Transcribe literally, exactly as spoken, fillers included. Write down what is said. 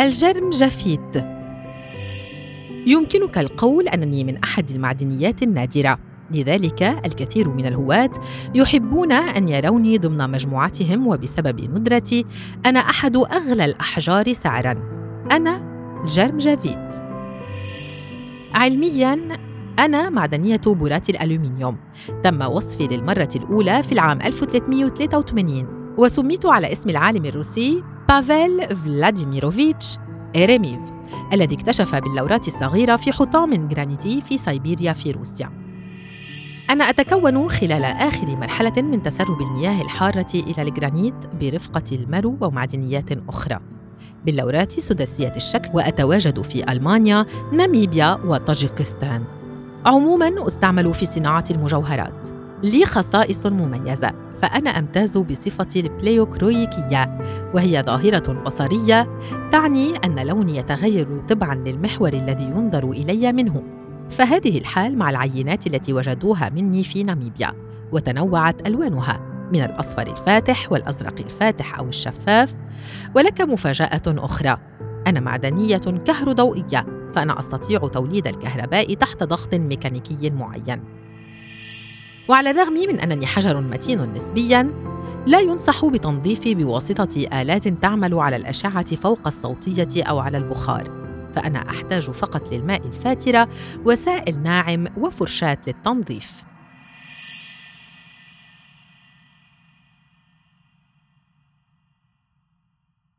الجرمجفيت. يمكنك القول أنني من أحد المعدنيات النادرة، لذلك الكثير من الهواة يحبون أن يروني ضمن مجموعتهم، وبسبب ندرتي أنا أحد أغلى الأحجار سعراً. أنا الجرمجفيت. علمياً أنا معدنية بورات الألومنيوم، تم وصفي للمرة الأولى في العام ألف وثلاثمئة وثلاثة وثمانين، وسميت على اسم العالم الروسي بافيل فلاديميروفيتش أريميف، الذي اكتشف باللورات الصغيرة في حطام جرانيتي في سيبيريا في روسيا. أنا أتكون خلال آخر مرحلة من تسرب المياه الحارة إلى الجرانيت برفقة المرو ومعدنيات أخرى باللورات سداسية الشكل، وأتواجد في ألمانيا، ناميبيا وطاجيكستان. عموماً أستعمل في صناعة المجوهرات. لي خصائص مميزة، فأنا أمتاز بصفة البليوكرويكية، وهي ظاهرة بصرية تعني أن لوني يتغير تبعاً للمحور الذي ينظر إلي منه، فهذه الحال مع العينات التي وجدوها مني في ناميبيا، وتنوعت ألوانها من الأصفر الفاتح والأزرق الفاتح أو الشفاف. ولك مفاجأة أخرى، أنا معدنية كهروضوئية، فأنا أستطيع توليد الكهرباء تحت ضغط ميكانيكي معين. وعلى الرغم من أنني حجر متين نسبياً، لا ينصح بتنظيفي بواسطة آلات تعمل على الأشعة فوق الصوتية أو على البخار، فأنا أحتاج فقط للماء الفاترة، وسائل ناعم، وفرشاة للتنظيف.